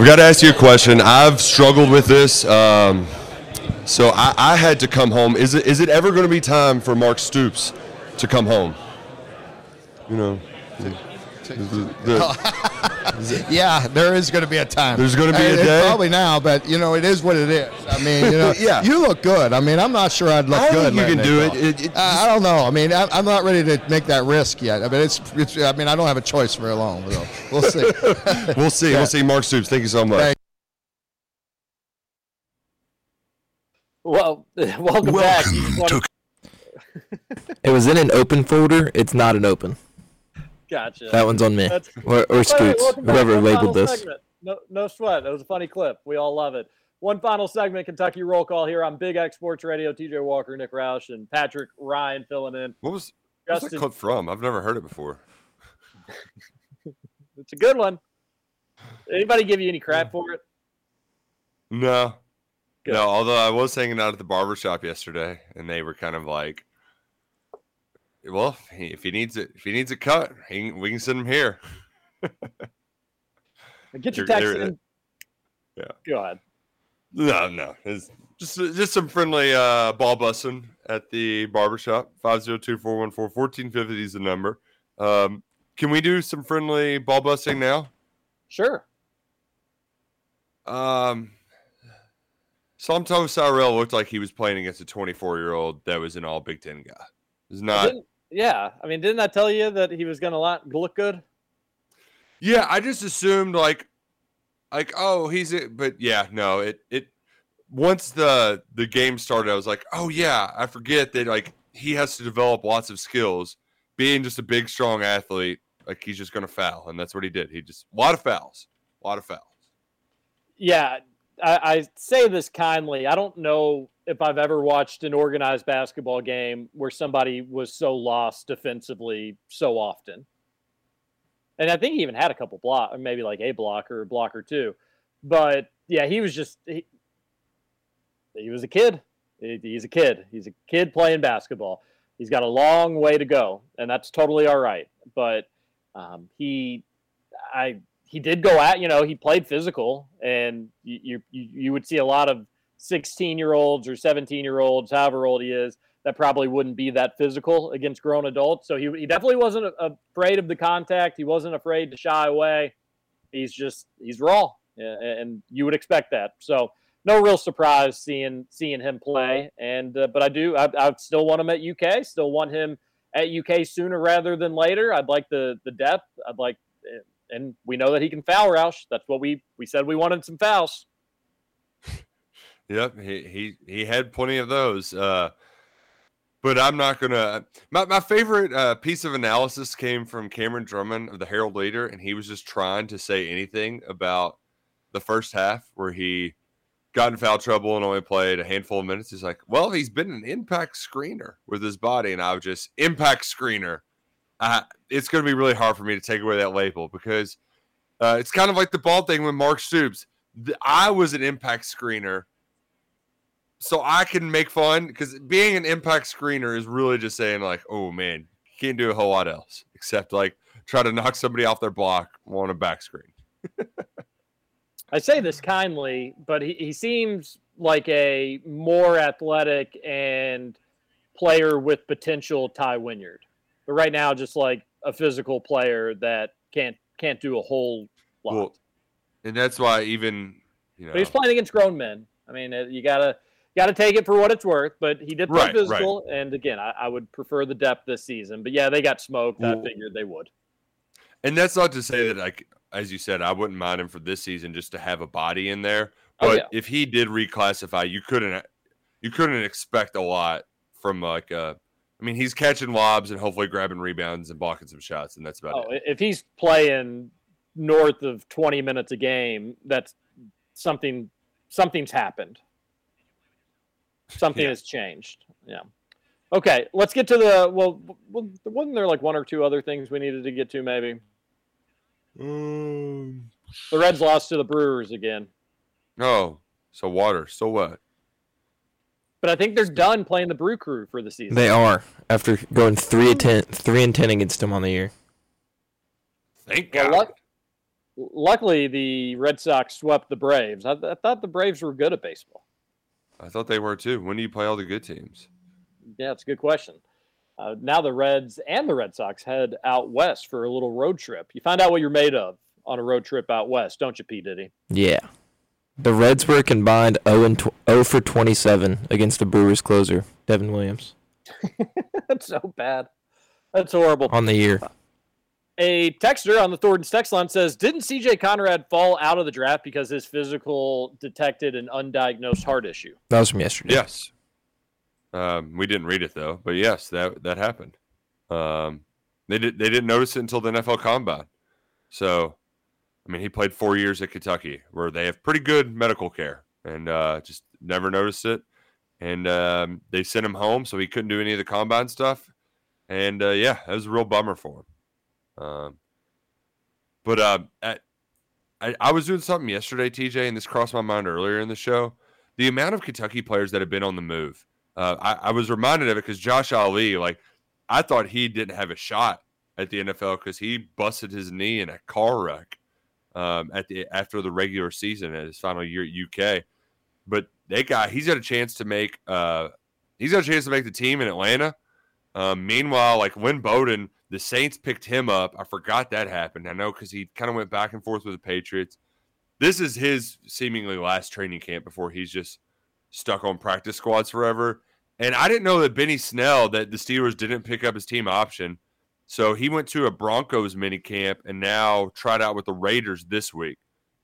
I've got to ask you a question. I've struggled with this. So I had to come home. Is it ever going to be time for Mark Stoops to come home? You know. Yeah, there is going to be a time. There's going to be a day? Probably now, but, you know, it is what it is. I mean, you know, yeah. You look good. I mean, I'm not sure I'd look good. You can do it. I don't know. I mean, I'm not ready to make that risk yet. I mean, I don't have a choice very long. So we'll see. We'll see. Yeah. We'll see. Mark Stoops, thank you so much. Well, welcome back. It was in an open folder. It's not an open. Gotcha. That one's on me. Or Scoots, whoever labeled this. No sweat. It was a funny clip. We all love it. One final segment, Kentucky Roll Call here on Big X Sports Radio. TJ Walker, Nick Roush, and Patrick Ryan filling in. What was that clip from? I've never heard it before. It's a good one. Anybody give you any crap for it? No. Good. No, although I was hanging out at the barbershop yesterday, and they were kind of like, well, if he needs a cut, we can send him here. Get your text in. Yeah. Go ahead. No. It's just some friendly ball busting at the barbershop. 502-414-1450 is the number. Can we do some friendly ball busting now? Sure. Somto Sirel looked like he was playing against a 24-year-old that was an all Big Ten guy. It's not. Yeah, I mean, didn't I tell you that he was going to look good? Yeah, I just assumed like oh, he's it, but yeah, no, it once the game started, I was like, oh yeah, I forget that like he has to develop lots of skills. Being just a big, strong athlete, like he's just going to foul, and that's what he did. He just a lot of fouls. Yeah, I say this kindly. I don't know if I've ever watched an organized basketball game where somebody was so lost defensively so often. And I think he even had a couple blocks, maybe like a block or a block or two. But, yeah, he was just he was a kid. He's a kid. He's a kid playing basketball. He's got a long way to go, and that's totally all right. But he did go out, you know, he played physical, and you would see a lot of 16-year-olds or 17-year-olds, however old he is, that probably wouldn't be that physical against grown adults. So he definitely wasn't afraid of the contact. He wasn't afraid to shy away. He's raw, and you would expect that. So no real surprise seeing him play. And but I still want him at UK. Still want him at UK sooner rather than later. I'd like the depth. I'd like. And we know that he can foul, Roush. That's what we said. We wanted some fouls. Yep, he had plenty of those. But I'm not gonna. My favorite piece of analysis came from Cameron Drummond of the Herald-Leader, and he was just trying to say anything about the first half where he got in foul trouble and only played a handful of minutes. He's like, well, he's been an impact screener with his body, and I was just impact screener. It's going to be really hard for me to take away that label because it's kind of like the ball thing with Mark Stoops. I was an impact screener, so I can make fun because being an impact screener is really just saying like, oh, man, you can't do a whole lot else except like try to knock somebody off their block on a back screen. I say this kindly, but he seems like a more athletic and player with potential Ty Wynyard. But right now, just like a physical player that can't do a whole lot. Well, and that's why even, you know. But he's playing against grown men. I mean, you gotta take it for what it's worth. But he did play physical. Right. And again, I would prefer the depth this season. But yeah, they got smoked. Well, I figured they would. And that's not to say that, like as you said, I wouldn't mind him for this season just to have a body in there. But if he did reclassify, you couldn't expect a lot from like a. I mean, he's catching lobs and hopefully grabbing rebounds and blocking some shots, and that's about it. If he's playing north of 20 minutes a game, that's something's happened. Something has changed. Yeah. Okay, let's get to wasn't there like one or two other things we needed to get to maybe? The Reds lost to the Brewers again. Oh, so water, so what? But I think they're done playing the Brew Crew for the season. They are, after going 3-10 against them on the year. Thank God. Luckily, the Red Sox swept the Braves. I thought the Braves were good at baseball. I thought they were, too. When do you play all the good teams? Yeah, it's a good question. Now the Reds and the Red Sox head out west for a little road trip. You find out what you're made of on a road trip out west, don't you, P. Diddy? Yeah. The Reds were combined 0 for 27 against the Brewers closer, Devin Williams. That's so bad. That's horrible. On the year. A texter on the Thornton's text line says, didn't CJ Conrad fall out of the draft because his physical detected an undiagnosed heart issue? That was from yesterday. Yes. We didn't read it, though. But, yes, that happened. They didn't notice it until the NFL Combine. So, I mean, he played 4 years at Kentucky where they have pretty good medical care and just never noticed it. And they sent him home, so he couldn't do any of the Combine stuff. And, yeah, that was a real bummer for him. I was doing something yesterday, TJ, and this crossed my mind earlier in the show. The amount of Kentucky players that have been on the move. I was reminded of it because Josh Ali, I thought he didn't have a shot at the NFL because he busted his knee in a car wreck after the regular season at his final year at UK. But he's got a chance to make the team in Atlanta. Meanwhile, Lynn Bowden, the Saints picked him up. I forgot that happened. I know because he kind of went back and forth with the Patriots. This is his seemingly last training camp before he's just stuck on practice squads forever. And I didn't know that Benny Snell, that the Steelers didn't pick up his team option. So he went to a Broncos minicamp and now tried out with the Raiders this week.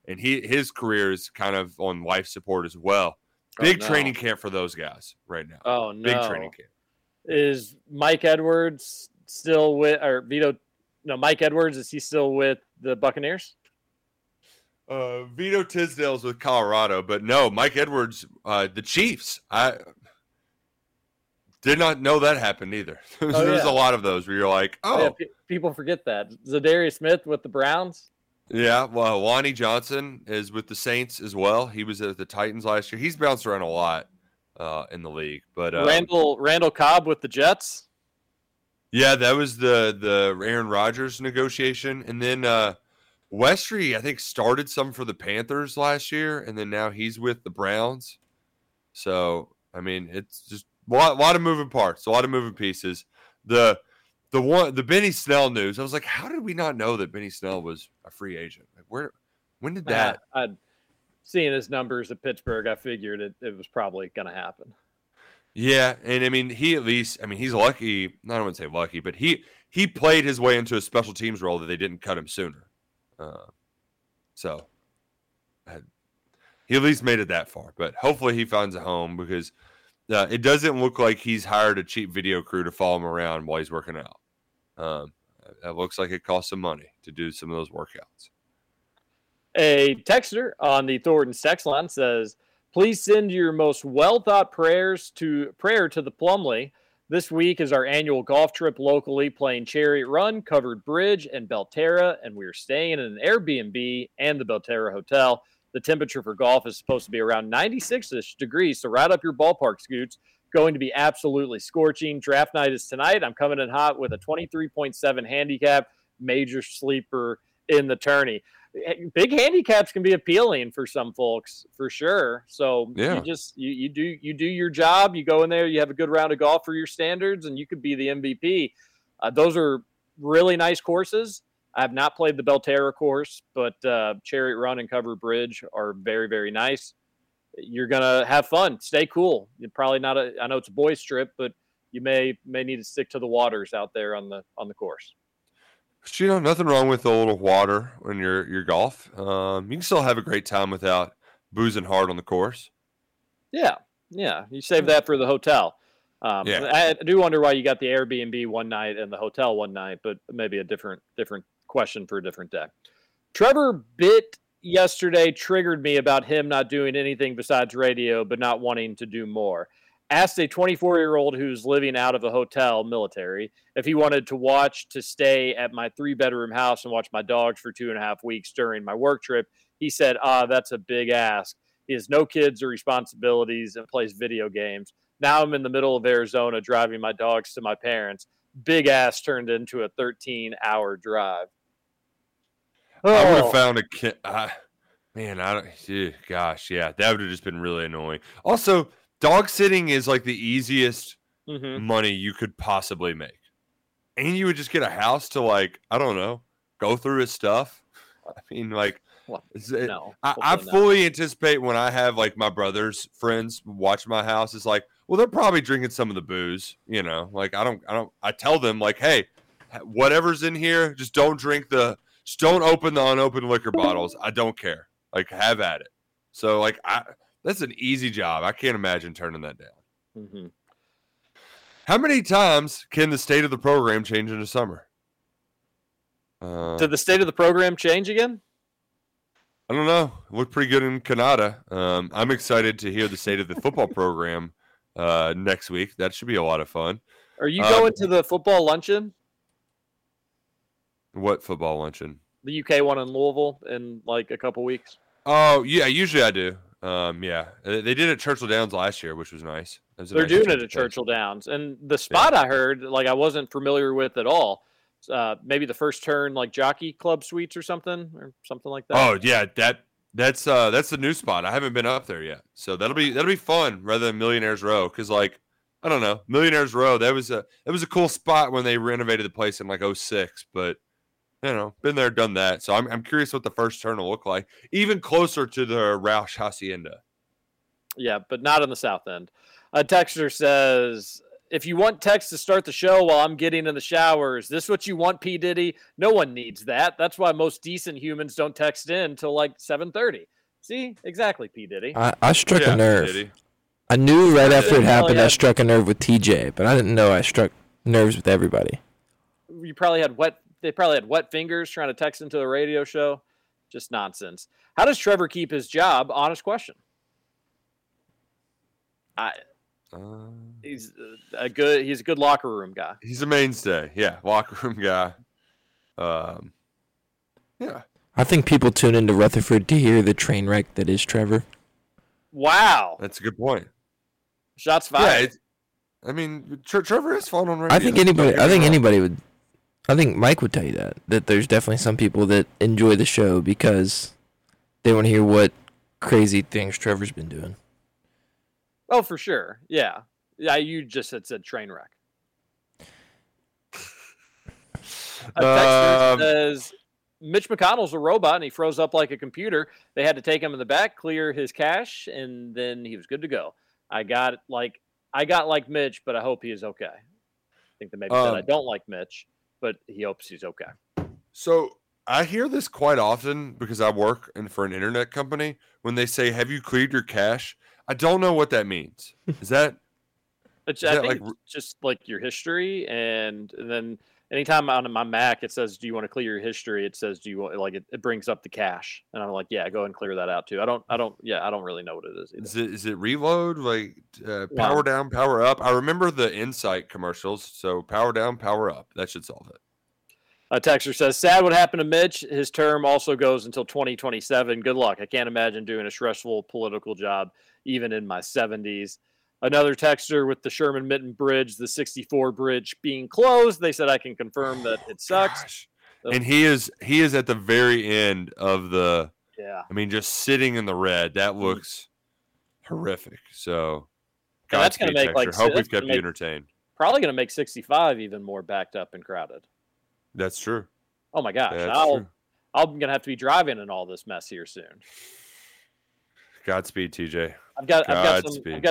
And his career is kind of on life support as well. Big training camp for those guys right now. Oh, no. Big training camp. Is Mike Edwards still with Mike Edwards, is he still with the Buccaneers? Vito Tisdale's with Colorado, but no, Mike Edwards, the Chiefs. I did not know that happened either. There's a lot of those where you're like, people forget that. Zadarius Smith with the Browns. Yeah, well, Lonnie Johnson is with the Saints as well. He was at the Titans last year. He's bounced around a lot in the league. But Randall Cobb with the Jets. Yeah, that was the Aaron Rodgers negotiation. And then Westry, I think, started some for the Panthers last year, and then now he's with the Browns. So, I mean, it's just a lot of moving parts, a lot of moving pieces. The Benny Snell news, I was like, how did we not know that Benny Snell was a free agent? When did that? Seeing his numbers at Pittsburgh, I figured it was probably going to happen. Yeah, and I mean, he's lucky. I don't want to say lucky, but he played his way into a special teams role that they didn't cut him sooner. So he at least made it that far, but hopefully he finds a home because it doesn't look like he's hired a cheap video crew to follow him around while he's working out. That looks like it costs some money to do some of those workouts. A texter on the Thornton's text line says, please send your most well-thought prayer to the Plumley. This week is our annual golf trip locally, playing Chariot Run, Covered Bridge, and Belterra, and we're staying in an Airbnb and the Belterra Hotel. The temperature for golf is supposed to be around 96-ish degrees, so right up your ballpark, Scoots. Going to be absolutely scorching. Draft night is tonight. I'm coming in hot with a 23.7 handicap, major sleeper in the tourney. Big handicaps can be appealing for some folks, for sure. So yeah. you do your job. You go in there, you have a good round of golf for your standards, and you could be the MVP. Those are really nice courses. I have not played the Belterra course, but Chariot Run and Covered Bridge are very, very nice. You're gonna have fun. Stay cool. You're probably not. I know it's a boys' trip, but you may need to stick to the waters out there on the course. You know, nothing wrong with a little water when you're golf. You can still have a great time without boozing hard on the course. Yeah. You save that for the hotel. I do wonder why you got the Airbnb one night and the hotel one night, but maybe a different question for a different day. Trevor Bitt yesterday triggered me about him not doing anything besides radio, but not wanting to do more. Asked a 24-year-old who's living out of a hotel, military, if he wanted to stay at my 3-bedroom house and watch my dogs for 2.5 weeks during my work trip. He said, that's a big ask. He has no kids or responsibilities and plays video games. Now I'm in the middle of Arizona driving my dogs to my parents. Big ass turned into a 13-hour drive. I would have found that would have just been really annoying. Also, dog sitting is like the easiest money you could possibly make. And you would just get a house to, like, I don't know, go through his stuff. I mean, like, I fully anticipate when I have, like, my brother's friends watch my house, it's like, well, they're probably drinking some of the booze, you know, like, I tell them, like, hey, whatever's in here, just don't drink just don't open the unopened liquor bottles. I don't care. Like, have at it. So, like, that's an easy job. I can't imagine turning that down. Mm-hmm. How many times can the state of the program change in the summer? Did the state of the program change again? I don't know. It looked pretty good in Kanata. I'm excited to hear the state of the football program next week. That should be a lot of fun. Are you going to the football luncheon? What football luncheon? The UK one in Louisville in like a couple weeks. Oh, yeah. Usually I do. Yeah. They did it at Churchill Downs last year, which was nice. They're doing it at Churchill Downs. And the spot I heard, like I wasn't familiar with at all. Maybe the first turn, like Jockey Club Suites or something like that. Oh yeah, that's the new spot. I haven't been up there yet, so that'll be fun rather than Millionaire's Row, because like I don't know, Millionaire's Row that was a cool spot when they renovated the place in like 2006, but you know, been there, done that. So I'm curious what the first turn will look like, even closer to the Roush Hacienda. Yeah, but not on the south end. A texter says, if you want text to start the show while I'm getting in the shower, is this what you want, P. Diddy? No one needs that. That's why most decent humans don't text in till like 7:30. See? Exactly, P. Diddy. I struck a nerve. Diddy. I knew right after it happened I struck a nerve with TJ, but I didn't know I struck nerves with everybody. They probably had wet fingers trying to text into the radio show. Just nonsense. How does Trevor keep his job? Honest question. He's a good locker room guy. He's a mainstay. Yeah, locker room guy. Yeah. I think people tune into Rutherford to hear the train wreck that is Trevor. Wow. That's a good point. Shots fired. Yeah, Trevor is falling on radio. I think Mike would tell you that there's definitely some people that enjoy the show because they want to hear what crazy things Trevor's been doing. Oh, for sure. Yeah. Yeah, you just said train wreck. A texter says, Mitch McConnell's a robot and he froze up like a computer. They had to take him in the back, clear his cache, and then he was good to go. I got like Mitch, but I hope he is okay. I think that maybe said I don't like Mitch, but he hopes he's okay. So I hear this quite often because I work for an internet company. When they say, have you cleared your cache? I don't know what that means. Is that... It's just like your history, and then anytime on my Mac it says, "Do you want to clear your history?" It says, "Do you want it brings up the cache," and I'm like, "Yeah, go ahead and clear that out too." I don't really know what it is either. Is it reload? Like power down, power up? I remember the Insight commercials, so power down, power up. That should solve it. A texter says, "Sad what happened to Mitch. His term also goes until 2027. Good luck. I can't imagine doing a stressful political job even in my 70s." Another texter with the Sherman Minton Bridge, the 64 bridge being closed. They said, I can confirm that it sucks. So, and he is at the very end of the, just sitting in the red. That looks horrific. So that's going to make hope we've kept you entertained. Probably going to make 65 even more backed up and crowded. That's true. Oh my gosh. I'm going to have to be driving in all this mess here soon. Godspeed, TJ. I've got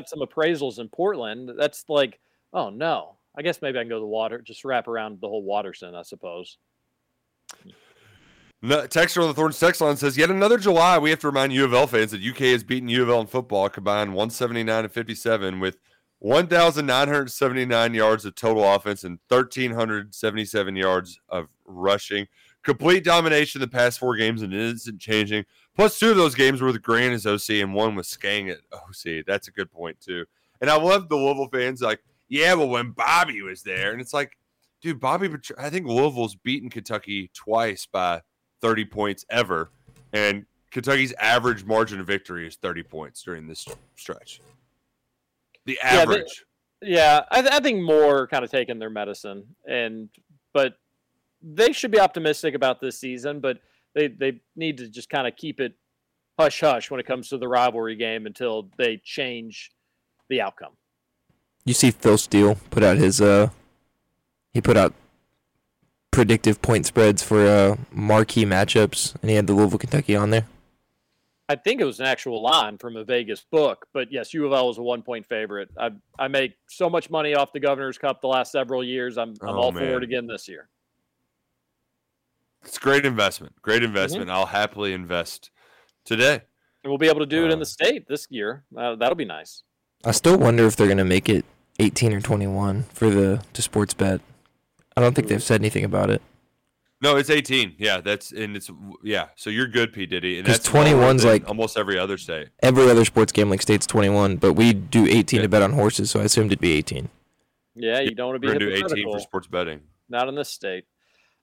some appraisals in Portland. That's like, oh no. I guess maybe I can go to the water. Just wrap around the whole Watterson, I suppose. No, texter on the Thorns text line says, yet another July. We have to remind U of L fans that UK has beaten U of L in football, combined 179-57 with 1,979 yards of total offense and 1,377 yards of rushing. Complete domination the past four games, and it isn't changing. Plus, two of those games were with Grant as OC and one with Skang at OC. That's a good point, too. And I love the Louisville fans like, yeah, well, when Bobby was there. And it's like, dude, I think Louisville's beaten Kentucky twice by 30 points ever. And Kentucky's average margin of victory is 30 points during this stretch. The average. I think more kind of taking their medicine. But they should be optimistic about this season, but they need to just kind of keep it hush hush when it comes to the rivalry game until they change the outcome. You see, Phil Steele put out his he put out predictive point spreads for marquee matchups, and he had the Louisville Kentucky on there. I think it was an actual line from a Vegas book, but yes, U of L was a 1-point favorite. I make so much money off the Governor's Cup the last several years. I'm all for it again this year. It's great investment. Great investment. Mm-hmm. I'll happily invest today. And we'll be able to do it in the state this year. That'll be nice. I still wonder if they're going to make it 18 or 21 for to sports bet. I don't think they've said anything about it. No, it's 18. Yeah, so you're good, P. Diddy. And that's 21's like almost every other state. Every other sports gambling state's 21, but we do 18 to bet on horses, so I assumed it'd be 18. Yeah, you don't want to be hypocritical. We're gonna do 18 for sports betting. Not in this state.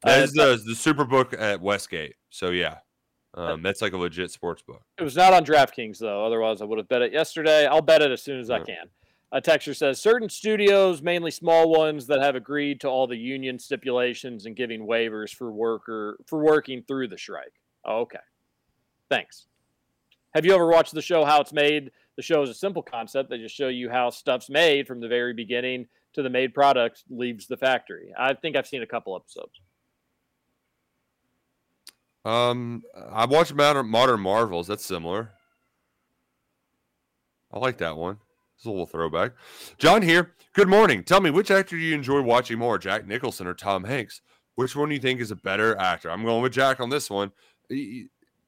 That's the Superbook at Westgate. So yeah, that's like a legit sports book. It was not on DraftKings though. Otherwise, I would have bet it yesterday. I'll bet it as soon as I can. A texter says, certain studios, mainly small ones, that have agreed to all the union stipulations and giving waivers for working through the strike. Oh, okay. Thanks. Have you ever watched the show How It's Made? The show is a simple concept. They just show you how stuff's made from the very beginning to the made product leaves the factory. I think I've seen a couple episodes. I watched Modern Marvels. That's similar. I like that one. It's a little throwback. John here. Good morning. Tell me, which actor do you enjoy watching more, Jack Nicholson or Tom Hanks? Which one do you think is a better actor? I'm going with Jack on this one.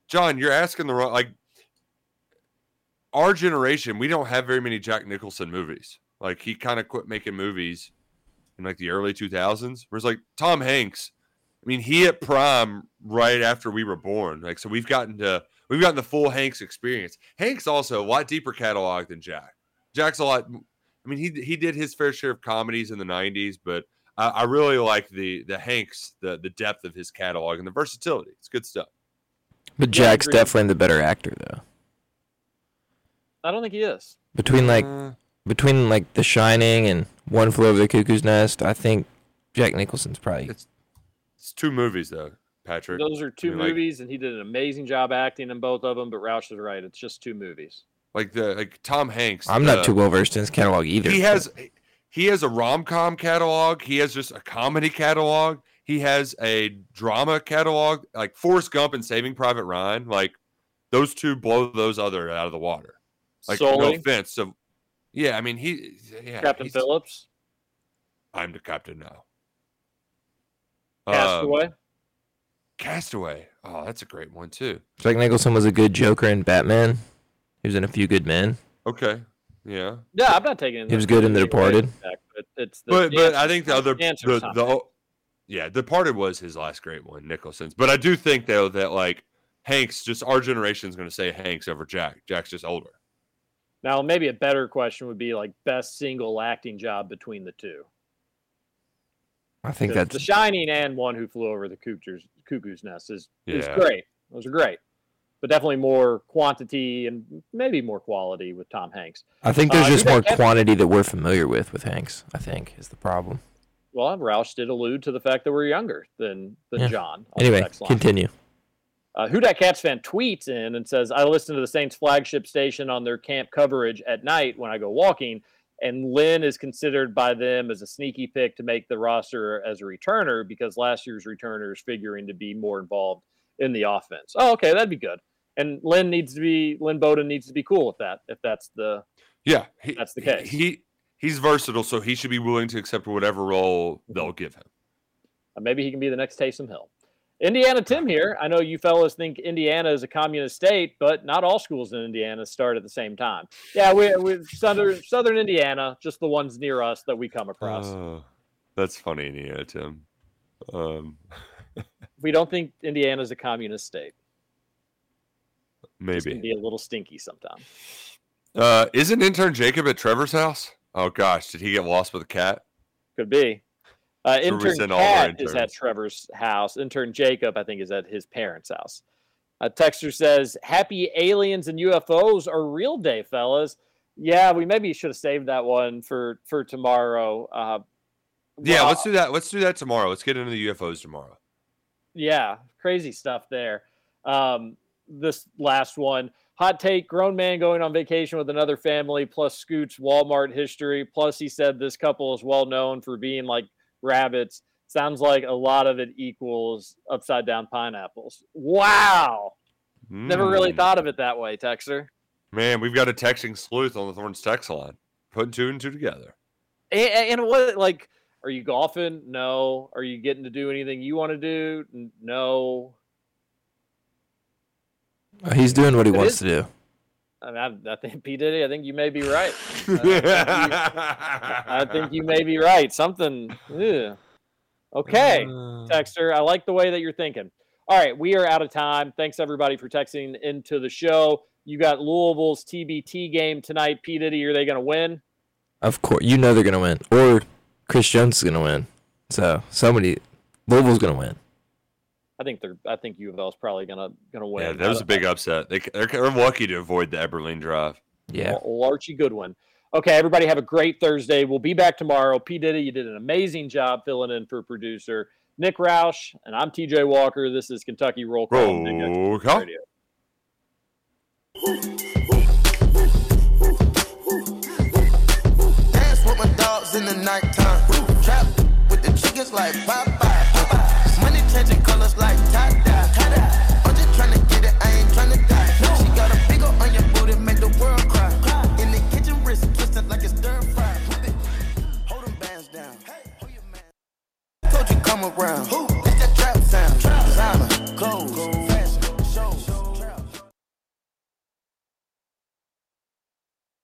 John, you're asking the wrong. Like, our generation, we don't have very many Jack Nicholson movies. Like, he kind of quit making movies in like the early 2000s. Whereas like Tom Hanks, I mean, he hit prime right after we were born. Like, so we've gotten the full Hanks experience. Hanks also a lot deeper catalog than Jack. Jack's a lot. I mean, he did his fair share of comedies in the 90s, but I really like the Hanks, the depth of his catalog and the versatility. It's good stuff. But Jack's definitely the better actor, though. I don't think he is. Between The Shining and One Flew Over the Cuckoo's Nest, I think Jack Nicholson's probably. It's two movies, though, Patrick. Those are two movies, and he did an amazing job acting in both of them. But Roush is right; it's just two movies. Like Tom Hanks. I'm not too well versed in his catalog either. He has a rom-com catalog. He has just a comedy catalog. He has a drama catalog. Like Forrest Gump and Saving Private Ryan. Like those two blow those other out of the water. Like Sully. No offense. So yeah, I mean Captain Phillips. I'm the captain now. Castaway. Oh, that's a great one too. Jack Nicholson was a good Joker in Batman. He was in A Few Good Men. Okay. Yeah. Yeah, I'm not taking it. He was good in The Departed. But I think Departed was his last great one, Nicholson's. But I do think though that like Hanks, just our generation is going to say Hanks over Jack. Jack's just older. Now maybe a better question would be like best single acting job between the two. I think that's The Shining and One Who Flew Over the Cuckoo's Nest is great. Those are great. But definitely more quantity and maybe more quality with Tom Hanks. I think there's just more quantity that we're familiar with Hanks, I think, is the problem. Well, Roush did allude to the fact that we're younger than John. Anyway, continue. Who Dat Cats fan tweets in and says, I listen to the Saints flagship station on their camp coverage at night when I go walking, and Lynn is considered by them as a sneaky pick to make the roster as a returner because last year's returner is figuring to be more involved in the offense. Oh, okay, that'd be good. And Lynn Bowden needs to be cool with that if that's the that's the case. He's versatile, so he should be willing to accept whatever role they'll give him. Maybe he can be the next Taysom Hill. Indiana Tim here. I know you fellas think Indiana is a communist state, but not all schools in Indiana start at the same time. Yeah, we're southern Indiana, just the ones near us that we come across. That's funny, Indiana Tim. We don't think Indiana is a communist state. Maybe. It's going to be a little stinky sometime. Isn't intern Jacob at Trevor's house? Oh, gosh. Did he get lost with a cat? Could be. Intern Cat is at Trevor's house. Intern Jacob, I think, is at his parents' house. A texter says, happy aliens and UFOs are real day, fellas. Yeah, we maybe should have saved that one for tomorrow. Yeah, let's do that tomorrow. Let's get into the UFOs tomorrow. Yeah, crazy stuff there. This last one, hot take, grown man going on vacation with another family, plus Scoot's Walmart history, plus he said this couple is well known for being like rabbits. Sounds like a lot of it equals upside down pineapples. Wow. Never really thought of it that way, Texter. Man, we've got a texting sleuth on the Thorns text line. Putting two and two together. And what, like, are you golfing? No. Are you getting to do anything you want to do? No. He's doing what he wants to do. I think P. Diddy, I think you may be right. I think you may be right. Something. Ew. Okay, Texter, I like the way that you're thinking. All right, we are out of time. Thanks, everybody, for texting into the show. You got Louisville's TBT game tonight. P. Diddy, are they going to win? Of course. You know they're going to win. Or Chris Jones is going to win. So, Louisville's going to win. I think U of L is probably gonna win. Yeah, that was a big upset. They're lucky to avoid the Eberline drive. Yeah, Archie Goodwin. Okay, everybody have a great Thursday. We'll be back tomorrow. P. Diddy, you did an amazing job filling in for producer Nick Roush, and I'm TJ Walker. This is Kentucky Roll Call. Roll Call Radio. Dance with my dogs in the nighttime. Trap with the chickens like Popeye. Changing colors like tie-dye. I'm just trying to get it, I ain't trying to die. No. She got a big ol' on your booty, make the world cry. In the kitchen, wrist kissed it like it's stir fry. Hold them bands down. Hey, hold your man. I told you come around. Who?